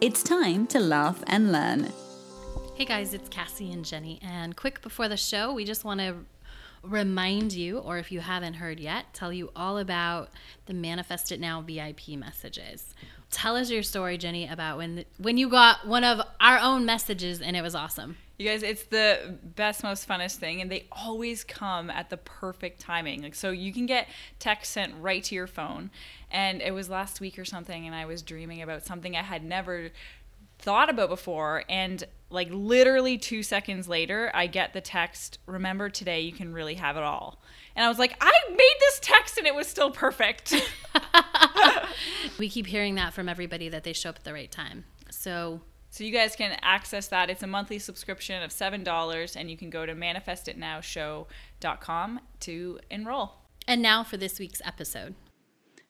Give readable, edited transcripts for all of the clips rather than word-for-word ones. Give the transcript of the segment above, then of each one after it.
It's time to laugh and learn. Hey guys, it's Cassie and Jenny, and quick before the show, we just want to remind you, or if you haven't heard yet, tell you all about the Manifest It Now VIP messages. Tell us your story, Jenny, about when you got one of our own messages and it was awesome. You guys, it's the best, most funnest thing, and they always come at the perfect timing. Like, so you can get text sent right to your phone, and it was last week or something, and I was dreaming about something I had never thought about before, and like literally 2 seconds later I get the text, remember today you can really have it all. And I was like, I made this text and it was still perfect. We keep hearing that from everybody, that they show up at the right time. So you guys can access that. It's a monthly subscription of $7, and you can go to ManifestItNowShow.com to enroll. And now for this week's episode.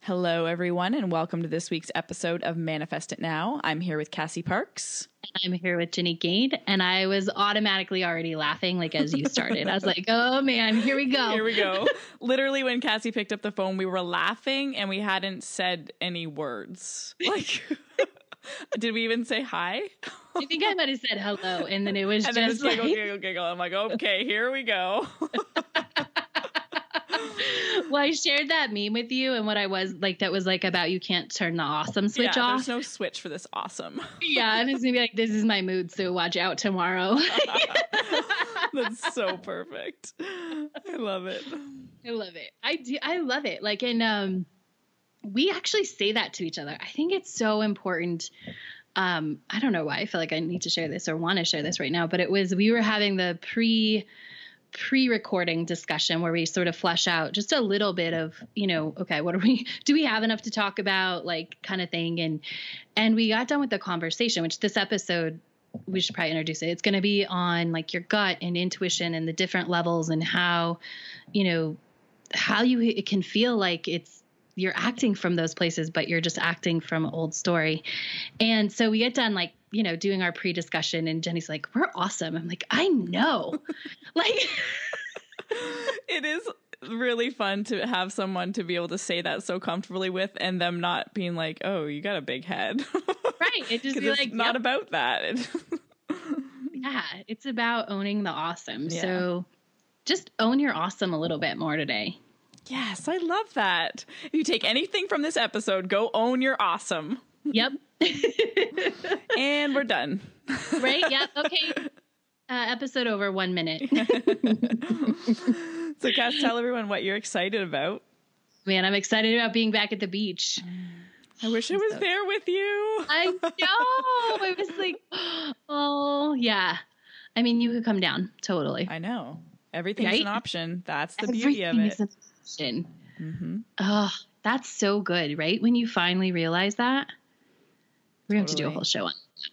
Hello, everyone, and welcome to this week's episode of Manifest It Now. I'm here with Cassie Parks. I'm here with Jenny Gade, and I was automatically already laughing, like, as you started. I was like, oh, man, here we go. Here we go. Literally, when Cassie picked up the phone, we were laughing, and we hadn't said any words. Like, did we even say hi? I think I might have said hello, and then it was and just like... giggle, giggle. I'm like, okay, here we go. Well, I shared that meme with you, and what I was like, that was like about you can't turn the awesome switch off. There's no switch for this awesome. Yeah, and it's gonna be like, this is my mood, so watch out tomorrow. That's so perfect. I love it. I love it. I do. I love it. Like, and we actually say that to each other. I think it's so important. I don't know why I feel like I need to share this or want to share this right now, but it was, we were having the pre-recording discussion where we sort of flesh out just a little bit of, you know, okay, what do we have enough to talk about, like, kind of thing. And we got done with the conversation, which this episode, we should probably introduce it. It's going to be on like your gut and intuition and the different levels and how, you know, how you, it can feel like it's, you're acting from those places, but you're just acting from old story. And so we get done, like, you know, doing our pre-discussion, and Jenny's like, we're awesome. I'm like, I know. Like, it is really fun to have someone to be able to say that so comfortably with, and them not being like, oh, you got a big head. Right. It just be like, it's not about that. Yeah. It's about owning the awesome. Yeah. So just own your awesome a little bit more today. Yes, I love that. If you take anything from this episode, go own your awesome. Yep. And we're done. Right? Yep. Okay. Episode over, 1 minute. So, Cass, tell everyone what you're excited about. Man, I'm excited about being back at the beach. I wish I was there with you. I know. I was like, oh, yeah. I mean, you could come down. Totally. I know. Everything's right? An option. That's the beauty of it. Mm-hmm. Oh, that's so good, right? When you finally realize that, we're going to have to do a whole show on that.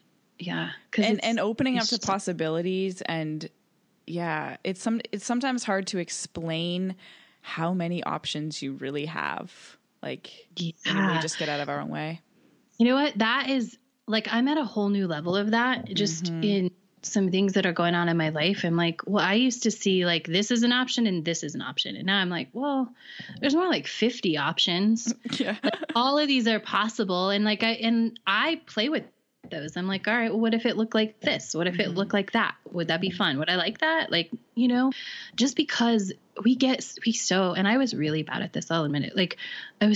Yeah. And opening up to possibilities, and yeah, it's sometimes hard to explain how many options you really have. Like, yeah. We just get out of our own way. You know what? That is, like, I'm at a whole new level of that, just in some things that are going on in my life. I'm like, well, I used to see like, this is an option and this is an option. And now I'm like, well, there's more like 50 options. Yeah. Like, all of these are possible. And like, I play with those. I'm like, all right, well, what if it looked like this? What if it looked like that? Would that be fun? Would I like that? Like, you know, just because and I was really bad at this, I'll admit it. Like, I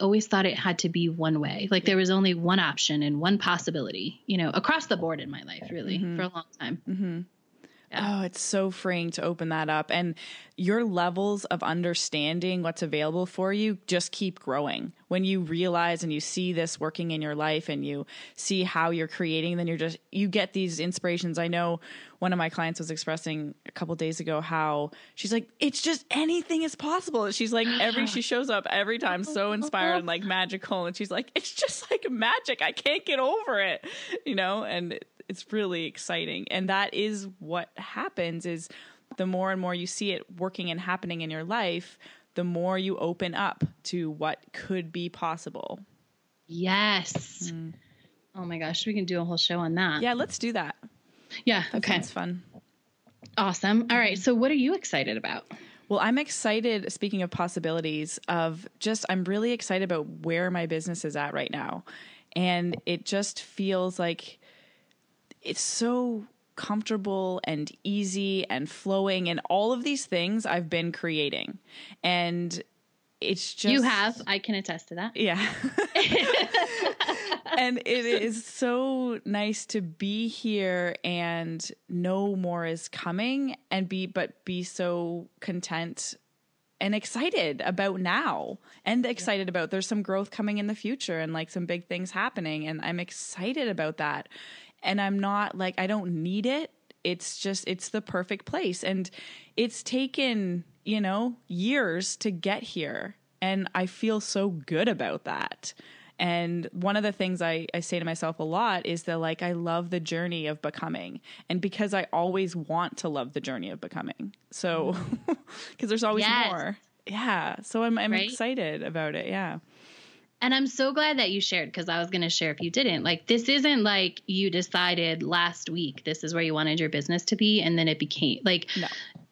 always thought it had to be one way. Like, there was only one option and one possibility, you know, across the board in my life, really, for a long time. Mm-hmm. Yeah. Oh, it's so freeing to open that up. And your levels of understanding what's available for you just keep growing. when you realize and you see this working in your life and you see how you're creating, then you get these inspirations. I know one of my clients was expressing a couple of days ago how she's like, it's just anything is possible. She's like, she shows up every time so inspired and like magical. And she's like, it's just like magic. I can't get over it, you know? And it's really exciting. And that is what happens is the more and more you see it working and happening in your life, the more you open up to what could be possible. Yes. Mm. Oh my gosh, we can do a whole show on that. Yeah, let's do that. Yeah, that okay. Sounds fun. Awesome. All right, so what are you excited about? Well, I'm excited, speaking of possibilities, I'm really excited about where my business is at right now. And it just feels like it's so comfortable and easy and flowing and all of these things I've been creating. And it's just... You have. I can attest to that. Yeah. And it is so nice to be here and know more is coming and be so content and excited about now and excited about there's some growth coming in the future and like some big things happening. And I'm excited about that. And I'm not like, I don't need it. It's just, it's the perfect place. And it's taken, years to get here. And I feel so good about that. And one of the things I say to myself a lot is that like, I love the journey of becoming. And because I always want to love the journey of becoming. So, because there's always more. Yeah. So I'm excited about it. Yeah. And I'm so glad that you shared, because I was going to share if you didn't. Like, this isn't like you decided last week this is where you wanted your business to be, and then it became like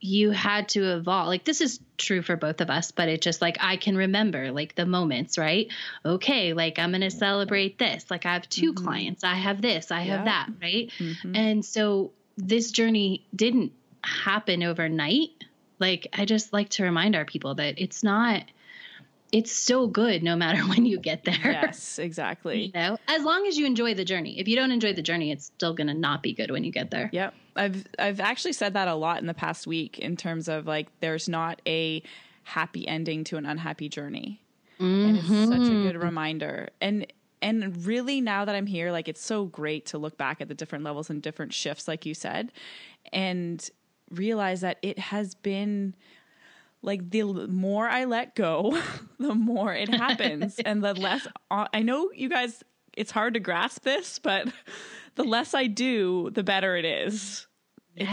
you had to evolve. Like, this is true for both of us, but it just like I can remember like the moments, right? Okay, like I'm going to celebrate this. Like I have two clients. I have this. I have that, right? Mm-hmm. And so this journey didn't happen overnight. Like I just like to remind our people that it's not – it's so good no matter when you get there. Yes, exactly. As long as you enjoy the journey. If you don't enjoy the journey, it's still going to not be good when you get there. Yep. I've actually said that a lot in the past week in terms of like there's not a happy ending to an unhappy journey. Mm-hmm. And it's such a good reminder. And really now that I'm here, like it's so great to look back at the different levels and different shifts like you said and realize that it has been – like the more I let go, the more it happens. And the less, I know you guys, it's hard to grasp this, but the less I do, the better it is. Yes. It's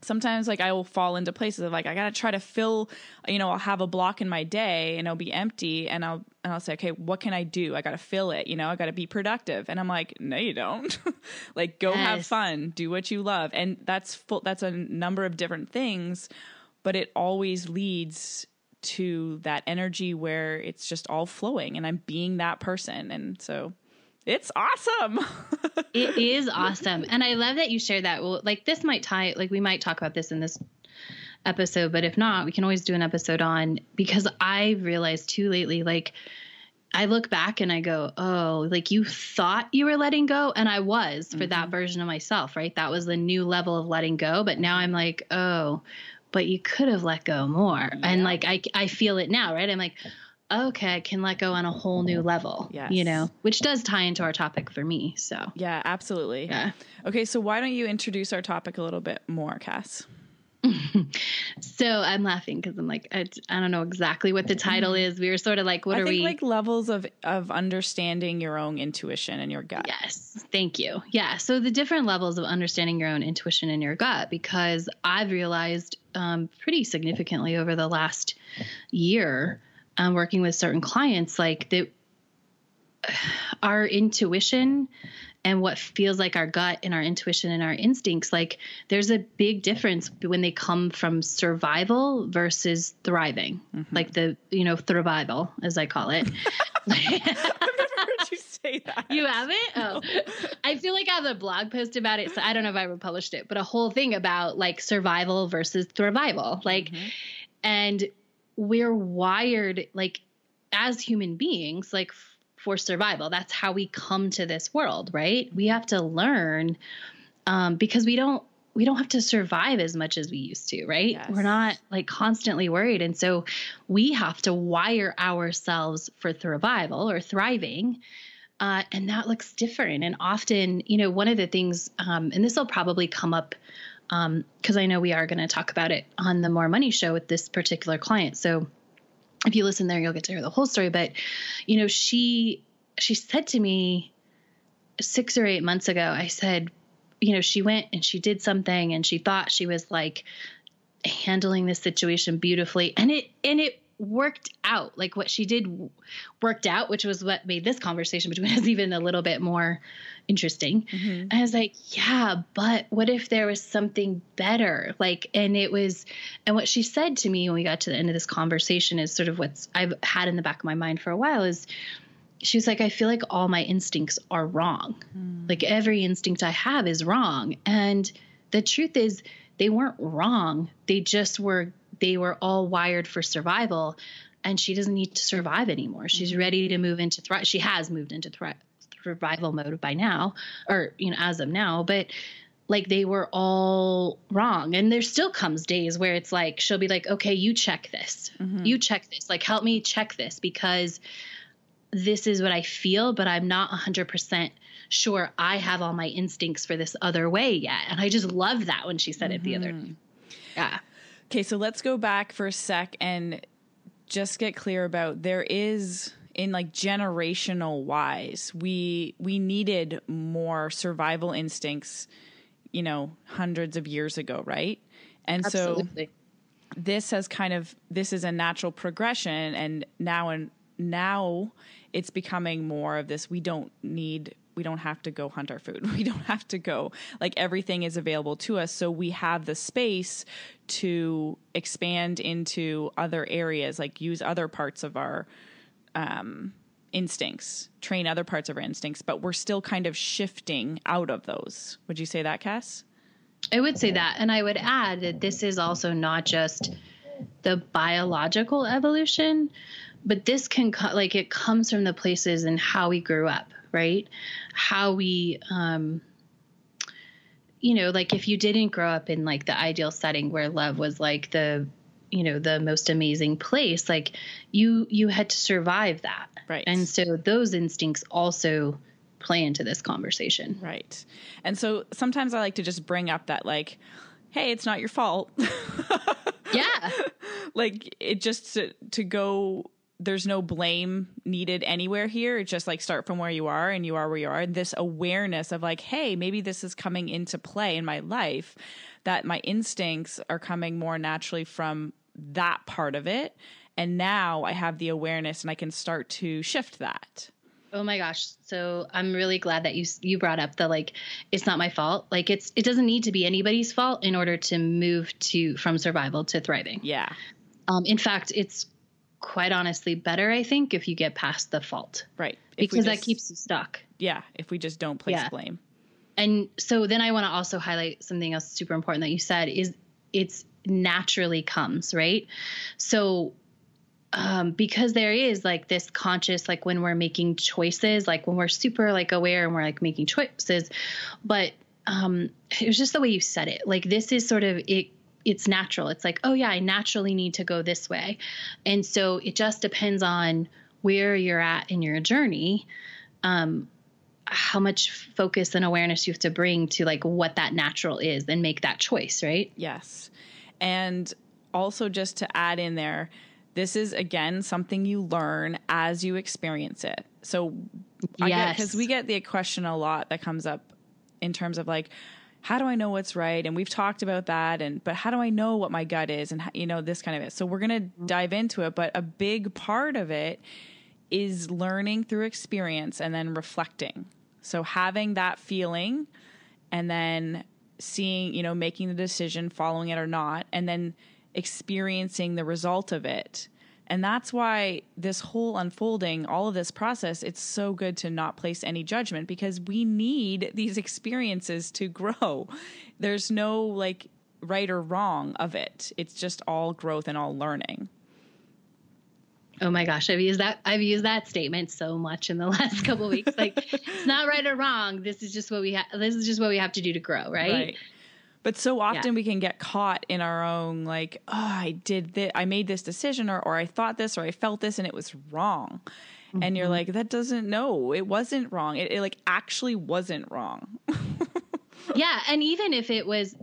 like, sometimes like I will fall into places of like, I got to try to fill, I'll have a block in my day and I'll be empty and I'll say, okay, what can I do? I got to fill it. I got to be productive. And I'm like, no, you don't. Like go have fun, do what you love. And that's a number of different things. But it always leads to that energy where it's just all flowing and I'm being that person. And so it's awesome. It is awesome. And I love that you share that. Well, like this might tie, like we might talk about this in this episode, but if not, we can always do an episode on, because I realized too lately, like I look back and I go, oh, like you thought you were letting go. And I was for that version of myself, right? That was the new level of letting go. But now I'm like, oh, but you could have let go more. Yeah. And like, I feel it now, right? I'm like, okay, I can let go on a whole new level, which does tie into our topic for me. So yeah, absolutely. Yeah. Okay. So why don't you introduce our topic a little bit more, Cass? So I'm laughing because I'm like, I don't know exactly what the title is. We were sort of like, I think like levels of understanding your own intuition and your gut. Yes. Thank you. Yeah. So the different levels of understanding your own intuition and your gut, because I've realized pretty significantly over the last year, working with certain clients, like our intuition and what feels like our gut and our intuition and our instincts, like there's a big difference when they come from survival versus thriving, like the, survival, as I call it. That. You haven't? Oh, no. I feel like I have a blog post about it. So I don't know if I ever published it, but a whole thing about like survival versus thrival. Like, and we're wired like as human beings, like for survival. That's how we come to this world, right? We have to learn because we don't we don't have to survive as much as we used to, right? Yes. We're not like constantly worried. And so we have to wire ourselves for survival or thriving. And that looks different. And often, you know, one of the things, and this will probably come up because I know we are going to talk about it on the More Money Show with this particular client. So if you listen there, you'll get to hear the whole story. But, you know, she said to me 6 or 8 months ago, I said, you know, she went and she did something and she thought she was like handling this situation beautifully. And it worked out. Like what she did worked out, which was what made this conversation between us even a little bit more interesting. Mm-hmm. I was like, yeah, but what if there was something better? Like, and what she said to me when we got to the end of this conversation is sort of what I've had in the back of my mind for a while is, she was like, I feel like all my instincts are wrong. Mm. Like every instinct I have is wrong. And the truth is they weren't wrong. They were all wired for survival, and she doesn't need to survive anymore. She's ready to move into thrive. She has moved into survival mode by now, or, you know, as of now, but like they were all wrong. And there still comes days where it's like, she'll be like, okay, you check this, mm-hmm. you check this, like, help me check this because this is what I feel, but I'm not 100% sure I have all my instincts for this other way yet. And I just love that when she said mm-hmm. it the other day. Yeah. Okay. So let's go back for a sec and just get clear about there is in like generational wise, we needed more survival instincts, you know, hundreds of years ago. Right. And absolutely. So this is a natural progression. And now it's becoming more of this. We don't have to go hunt our food. We don't have to go, like everything is available to us. So we have the space to expand into other areas, like use other parts of our, instincts, train other parts of our instincts, but we're still kind of shifting out of those. Would you say that, Cass? I would say that. And I would add that this is also not just the biological evolution, but this can it comes from the places and how we grew up, right? How we, you know, like if you didn't grow up in like the ideal setting where love was like the, you know, the most amazing place, like you had to survive that. Right. And so those instincts also play into this conversation. Right. And so sometimes I like to just bring up that like, hey, it's not your fault. Yeah. Like it just to go, there's no blame needed anywhere here. It's just like start from where you are and you are where you are. And this awareness of like, hey, maybe this is coming into play in my life, that my instincts are coming more naturally from that part of it. And now I have the awareness and I can start to shift that. Oh my gosh. So I'm really glad that you brought up the, like, it's not my fault. Like it doesn't need to be anybody's fault in order to move from survival to thriving. Yeah. In fact, it's quite honestly better, I think, if you get past the fault. Right. Because that keeps you stuck. Yeah. If we just don't place blame. And so then I want to also highlight something else super important that you said is it's naturally comes, right? So because there is like this conscious, like when we're making choices, like when we're super like aware and we're like making choices, but it was just the way you said it. Like this is sort of it. It's natural. It's like, oh yeah, I naturally need to go this way. And so it just depends on where you're at in your journey, how much focus and awareness you have to bring to like what that natural is and make that choice, right? Yes. And also just to add in there, this is again, something you learn as you experience it. So yes, because we get the question a lot that comes up in terms of like, how do I know what's right? And we've talked about that. But how do I know what my gut is? And, you know, this kind of it. So we're going to dive into it. But a big part of it is learning through experience and then reflecting. So having that feeling and then seeing, you know, making the decision, following it or not, and then experiencing the result of it. And that's why this whole unfolding, all of this process, it's so good to not place any judgment because we need these experiences to grow. There's no like right or wrong of it. It's just all growth and all learning. Oh my gosh. I've used that statement so much in the last couple of weeks. Like it's not right or wrong. This is just what we have to do to grow. Right. But so often we can get caught in our own, like, oh, I did this, I made this decision, or I thought this, or I felt this, and it was wrong. Mm-hmm. And you're like, that doesn't, no, it wasn't wrong. It like actually wasn't wrong. Yeah. And even if it was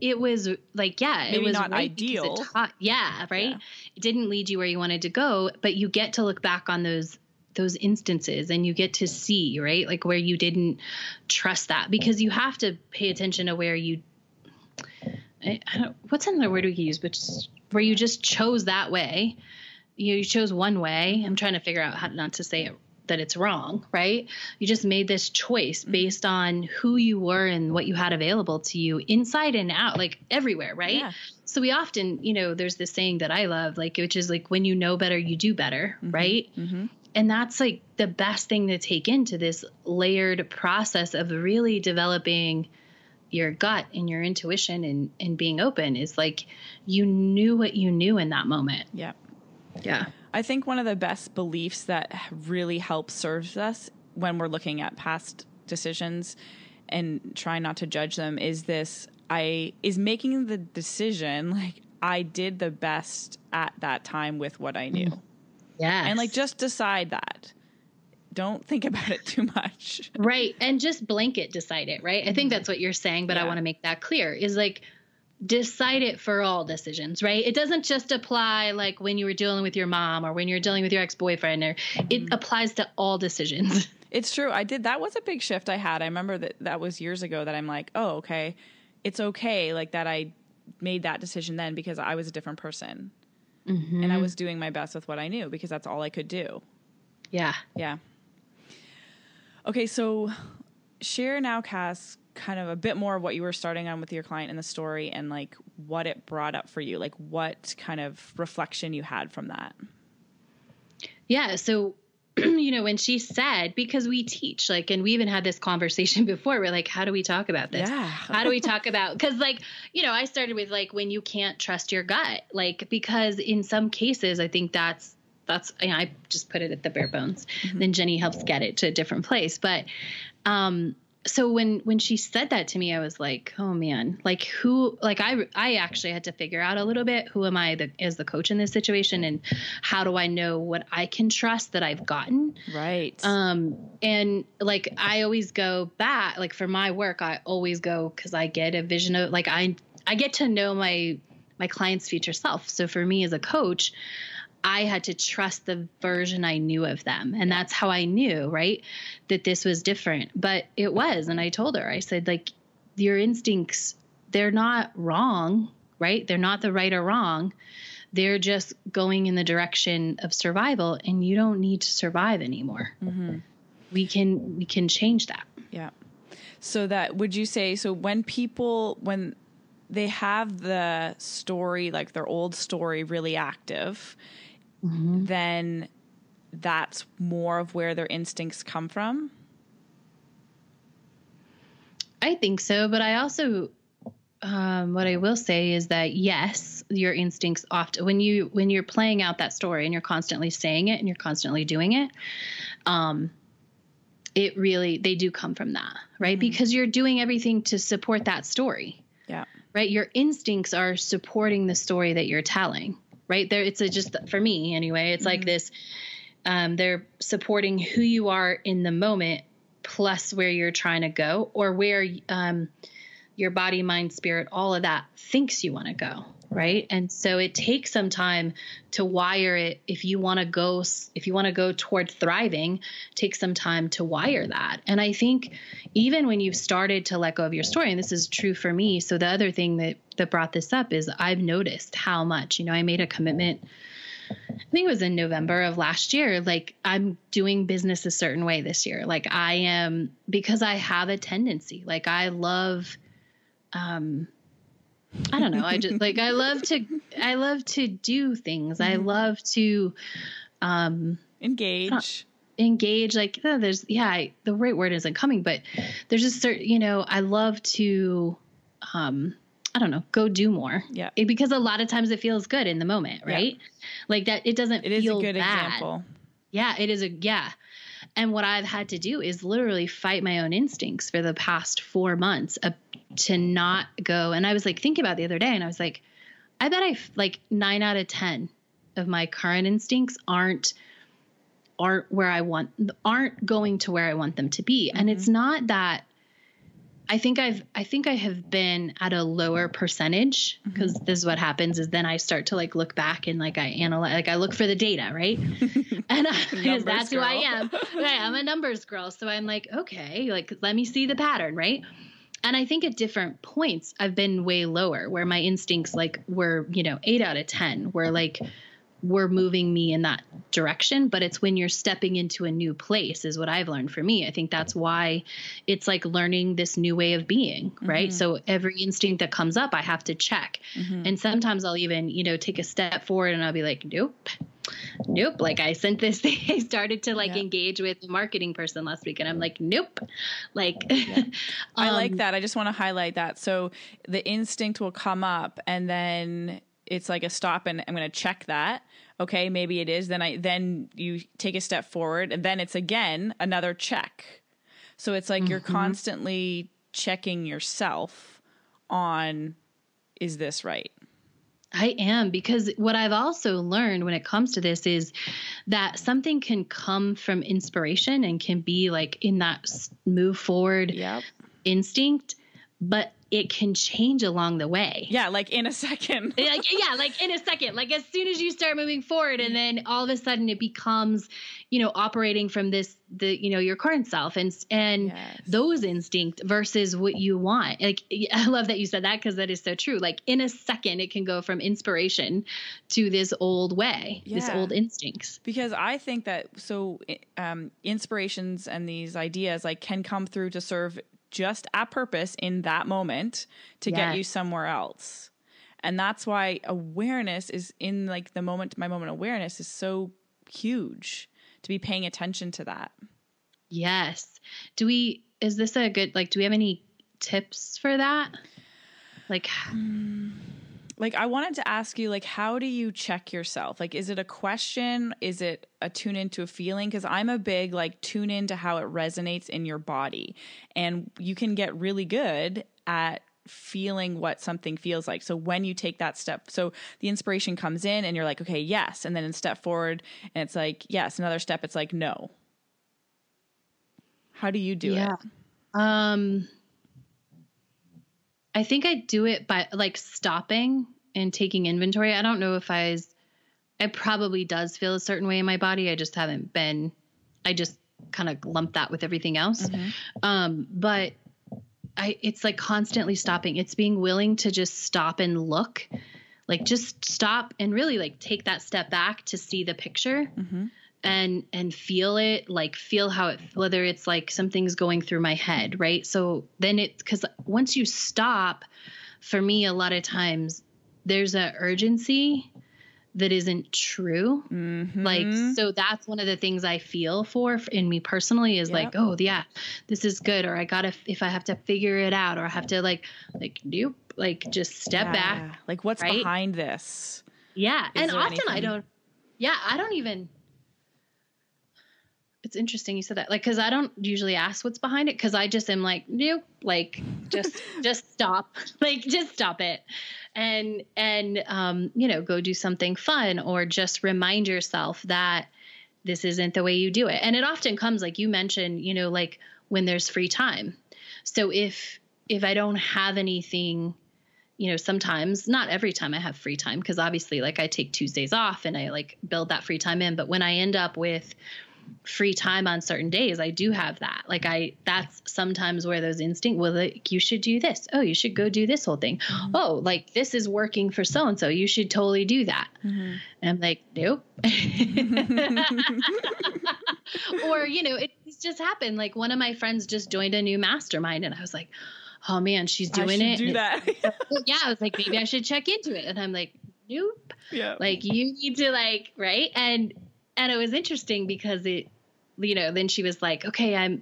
like, yeah, maybe it was not right, ideal. Yeah. Right. Yeah. It didn't lead you where you wanted to go, but you get to look back on those instances and you get to see, right, like where you didn't trust that, because you have to pay attention to where you, I don't, what's another word we could use, but just, where you just chose that way, you chose one way. I'm trying to figure out how not to say it, that it's wrong, right? You just made this choice based on who you were and what you had available to you inside and out, like everywhere, right? Yeah. So we often, you know, there's this saying that I love, like, which is like, when you know better, you do better, mm-hmm. right? Mm-hmm. And that's like the best thing to take into this layered process of really developing your gut and your intuition and being open, is like, you knew what you knew in that moment. Yeah. Yeah. I think one of the best beliefs that really helps serves us when we're looking at past decisions and trying not to judge them is this, is making the decision, like, I did the best at that time with what I knew. Mm-hmm. Yeah. And like, just decide that. Don't think about it too much. Right. And just blanket decide it, right? I think that's what you're saying, but I want to make that clear, is like, decide it for all decisions, right? It doesn't just apply like when you were dealing with your mom or when you're dealing with your ex-boyfriend, or it applies to all decisions. It's true. That was a big shift I had. I remember that was years ago that I'm like, oh, okay. It's okay. Like that I made that decision then because I was a different person. Mm-hmm. And I was doing my best with what I knew because that's all I could do. Yeah. Yeah. Okay. So share now, Cass, kind of a bit more of what you were starting on with your client in the story and like what it brought up for you, like what kind of reflection you had from that. Yeah. So, you know, when she said, because we teach, like, and we even had this conversation before, we're like, how do we talk about this? Yeah. How do we talk about, cause like, you know, I started with like, when you can't trust your gut, like, because in some cases, I think that's, you know, I just put it at the bare bones. Mm-hmm. Then Jenny helps get it to a different place. But, so when she said that to me, I was like, oh man, like who, like I actually had to figure out a little bit, who am I as the coach in this situation, and how do I know what I can trust that I've gotten? Right. And like, I always go back, like for my work, I always go, cause I get a vision of like, I get to know my client's future self. So for me as a coach, I had to trust the version I knew of them. And that's how I knew, right, that this was different. But it was. And I told her, I said, like, your instincts, they're not wrong, right? They're not the right or wrong. They're just going in the direction of survival, and you don't need to survive anymore. Mm-hmm. We can change that. Yeah. So that, would you say, so when people, when they have the story, like their old story really active, mm-hmm. then that's more of where their instincts come from? I think so. But I also, what I will say is that, yes, your instincts often, when you're playing out that story and you're constantly saying it and you're constantly doing it, it really, they do come from that, right? Mm-hmm. Because you're doing everything to support that story. Yeah. Right. Your instincts are supporting the story that you're telling. Right there, it's just, for me anyway, it's mm-hmm. like this, they're supporting who you are in the moment, plus where you're trying to go, or where your body, mind, spirit, all of that thinks you want to go, right? And so it takes some time to wire it. If you want to go toward thriving, take some time to wire that. And I think even when you've started to let go of your story, and this is true for me, so the other thing that brought this up is I've noticed how much, you know, I made a commitment, I think it was in November of last year, like I'm doing business a certain way this year. Like I am, because I have a tendency, like I love, I don't know. I just like, I love to do things. Mm-hmm. I love to, engage. Like there's, the right word isn't coming, but there's just certain, you know, I love to, I don't know, go do more. Yeah. Because a lot of times it feels good in the moment, right? Yeah. Like that, it doesn't feel bad. It is a good example. Yeah, it is. And what I've had to do is literally fight my own instincts for the past 4 months to not go. And I was like thinking about it the other day, and I was like, I bet like 9 out of 10 of my current instincts aren't where I want, aren't going to where I want them to be. Mm-hmm. And it's not that I think I have been at a lower percentage, because this is what happens is then I start to like look back and like I analyze, like I look for the data, right? And because that's girl. Who I am. Right, I'm a numbers girl. So I'm like, okay, like let me see the pattern, right? And I think at different points I've been way lower, where my instincts like were, 8 out of 10, where like were moving me in that direction. But it's when you're stepping into a new place is what I've learned for me. I think that's why it's like learning this new way of being, right? Mm-hmm. So every instinct that comes up, I have to check. Mm-hmm. And sometimes I'll even, take a step forward and I'll be like, nope. Like I sent this thing, I started to like engage with the marketing person last week and I'm like, nope. Like, I like that. I just want to highlight that. So the instinct will come up and then it's like a stop and I'm going to check that. Okay, maybe it is. Then you take a step forward and then it's again another check. So it's like you're constantly checking yourself on, is this right? I am, because what I've also learned when it comes to this is that something can come from inspiration and can be like in that move forward instinct, but it can change along the way. Yeah, like in a second. Like as soon as you start moving forward, and then all of a sudden it becomes, operating from your current self and those instincts versus what you want. Like, I love that you said that, because that is so true. Like in a second, it can go from inspiration to this old way, this old instincts. Because I think that, inspirations and these ideas like can come through to serve just at purpose in that moment to get you somewhere else. And that's why awareness is in like the moment, my moment awareness is so huge, to be paying attention to that. Yes. Is this a good, do we have any tips for that? I wanted to ask you, how do you check yourself? Is it a question? Is it a tune into a feeling? Because I'm a big, tune into how it resonates in your body. And you can get really good at feeling what something feels like. So when you take that step, so the inspiration comes in and you're like, okay, yes. And then in step forward and it's like, yes, another step, it's like, no. How do you do it? I think I do it by stopping and taking inventory. I don't know if it probably does feel a certain way in my body. I just haven't been, I just kind of lumped that with everything else. Mm-hmm. But it's like constantly stopping. It's being willing to just stop and look, just stop and really take that step back to see the picture and feel it, feel how it, whether it's something's going through my head. Right. So then because once you stop, for me, a lot of times there's an urgency that isn't true. Mm-hmm. So that's one of the things I feel for in me personally is oh yeah, this is good. Or I gotta, if I have to figure it out, or I have to nope, just step back. Like what's behind this? Yeah. And often anything? It's interesting you said that, because I don't usually ask what's behind it, because I just am nope, just stop, just stop it, and go do something fun, or just remind yourself that this isn't the way you do it. And it often comes, like you mentioned, when there's free time. So if I don't have anything, sometimes, not every time I have free time, because obviously I take Tuesdays off and I build that free time in, but when I end up with free time on certain days, I do have that. That's sometimes where those instincts, you should do this. Oh, you should go do this whole thing. Mm-hmm. Oh, this is working for so-and-so. You should totally do that. Mm-hmm. And I'm nope. Or, it's just happened. One of my friends just joined a new mastermind and I was like, oh man, she's doing it. Yeah. I was like, maybe I should check into it. And I'm like, nope. Yeah. You need to right. And it was interesting because then she was like, okay,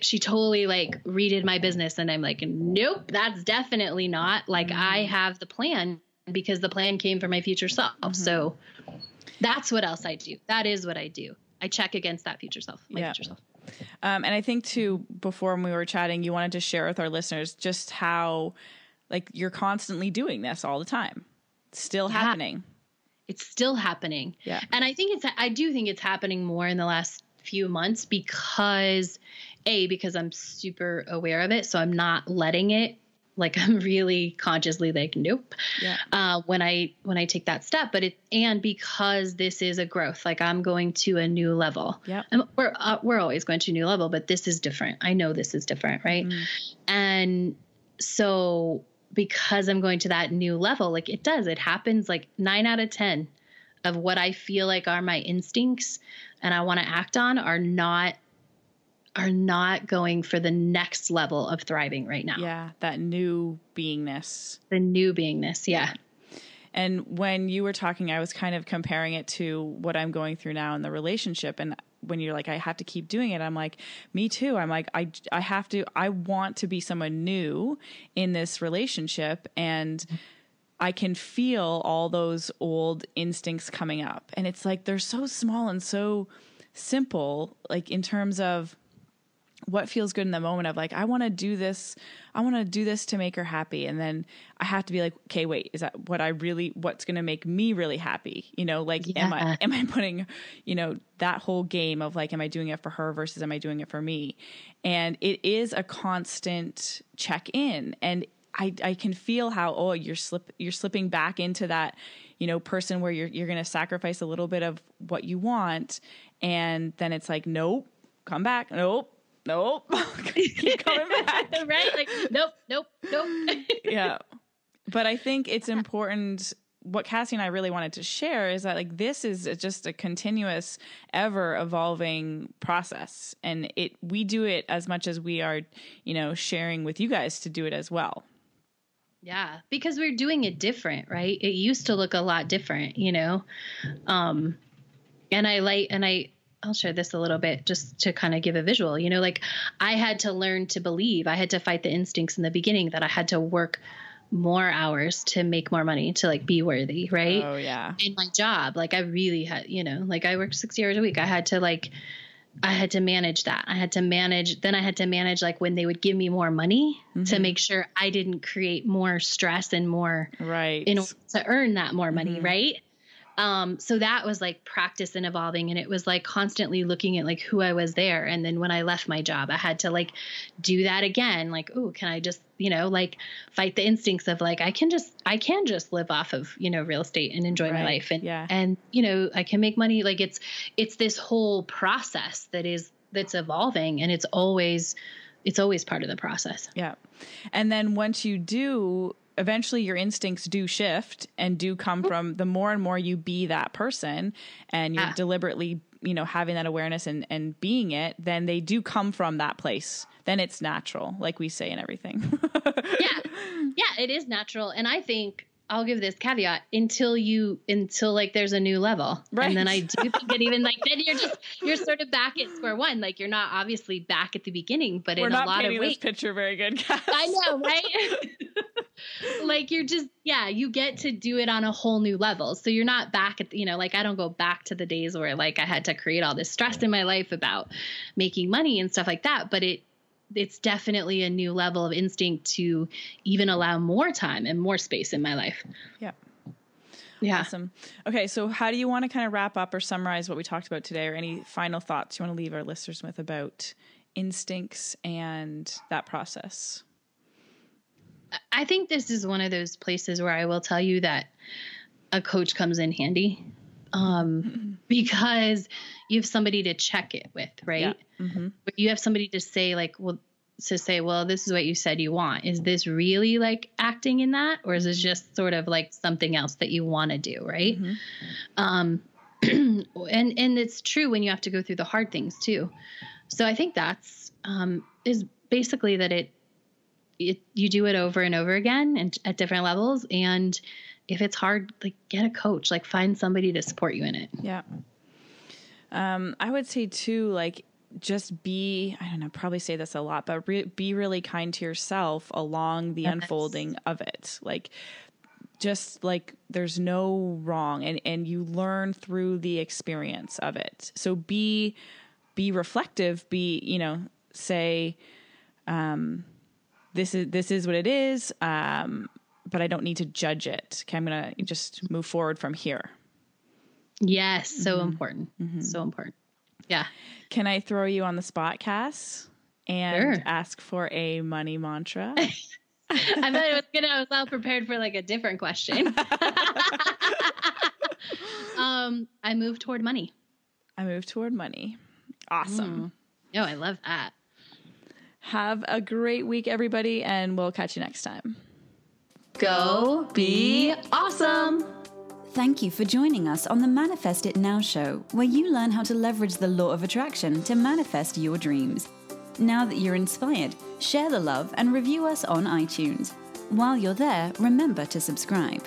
she totally redid my business. And I'm like, nope, that's definitely not I have the plan, because the plan came from my future self. Mm-hmm. So that's what else I do. That is what I do. I check against that future self, my future self. And I think too, before when we were chatting, you wanted to share with our listeners just how, like, you're constantly doing this all the time. It's still happening. It's still happening. Yeah. And I think I do think it's happening more in the last few months because I'm super aware of it. So I'm not letting it, like, I'm really consciously like, nope. Yeah. When I take that step, and because this is a growth, like, I'm going to a new level. Yeah. We're always going to a new level, but this is different. I know this is different. Right. Mm. And so because I'm going to that new level, like, it happens like 9 out of 10 of what I feel like are my instincts and I want to act on are not going for the next level of thriving right now. Yeah. That new beingness. The new beingness. Yeah. And when you were talking, I was kind of comparing it to what I'm going through now in the relationship. And when you're like, I have to keep doing it, I'm like, me too. I'm like, I want to be someone new in this relationship, and I can feel all those old instincts coming up. And it's like, they're so small and so simple, like, in terms of what feels good in the moment of, like, I want to do this to make her happy. And then I have to be like, okay, wait, is that what's going to make me really happy? You know, like, am I putting, you know, that whole game of, like, am I doing it for her versus am I doing it for me? And it is a constant check in. And I can feel how, oh, you're slipping back into that, you know, person where you're going to sacrifice a little bit of what you want. And then it's like, nope, come back. Nope. Keep coming back. Right? Like, nope. Yeah. But I think it's important. What Cassie and I really wanted to share is that, like, this is just a continuous, ever evolving process. And we do it as much as we are, you know, sharing with you guys to do it as well. Yeah. Because we're doing it different, right? It used to look a lot different, you know? I'll share this a little bit just to kind of give a visual, you know, like, I had to learn to believe, I had to fight the instincts in the beginning that I had to work more hours to make more money, to, like, be worthy. Right. Oh yeah. In my job, like, I really had, you know, like, I worked 60 hours a week. I had to manage that. I had to manage like when they would give me more money, mm-hmm. to make sure I didn't create more stress and more, right, in order to earn that more money. Mm-hmm. Right. So that was, like, practice and evolving, and it was, like, constantly looking at, like, who I was there. And then when I left my job, I had to, like, do that again. Like, oh, can I just, you know, like, fight the instincts of, like, I can just live off of, you know, real estate and enjoy, right, my life. And, yeah, and, you know, I can make money. Like, it's this whole process that's evolving, and it's always part of the process. Yeah. And then once you do, eventually your instincts do shift and do come from the more and more you be that person and you're deliberately, you know, having that awareness and being it, then they do come from that place. Then it's natural, like we say and everything. Yeah, it is natural. And I think I'll give this caveat until like there's a new level. Right. And then I do think that even like, then you're sort of back at square one. Like you're not obviously back at the beginning, but we're in a lot of ways. We're not painting this picture very good, Cass. I know, right? Like you're just, yeah, you get to do it on a whole new level. So you're not back at, you know, like I don't go back to the days where like I had to create all this stress in my life about making money and stuff like that. But it's definitely a new level of instinct to even allow more time and more space in my life. Yeah. Yeah. Awesome. Okay. So how do you want to kind of wrap up or summarize what we talked about today, or any final thoughts you want to leave our listeners with about instincts and that process? I think this is one of those places where I will tell you that a coach comes in handy, because you have somebody to check it with, right? Yeah. Mm-hmm. You have somebody to say like, well, this is what you said you want. Is this really like acting in that? Or is this just sort of like something else that you want to do? Right. Mm-hmm. And it's true when you have to go through the hard things too. So I think that's, is basically that you do it over and over again and at different levels. And if it's hard, like get a coach, like find somebody to support you in it. Yeah. I would say too, like just be, I don't know, probably say this a lot, but be really kind to yourself along the unfolding of it. Like just like there's no wrong, and you learn through the experience of it. So be reflective, say, this is what it is. But I don't need to judge it. Okay. I'm going to just move forward from here. Yes. So important. Mm-hmm. So important. Yeah. Can I throw you on the spot, Cass, and ask for a money mantra? I was all prepared for like a different question. I move toward money. Awesome. No, I love that. Have a great week, everybody. And we'll catch you next time. Go be awesome. Thank you for joining us on the Manifest It Now show, where you learn how to leverage the law of attraction to manifest your dreams. Now that you're inspired, share the love and review us on iTunes. While you're there, remember to subscribe.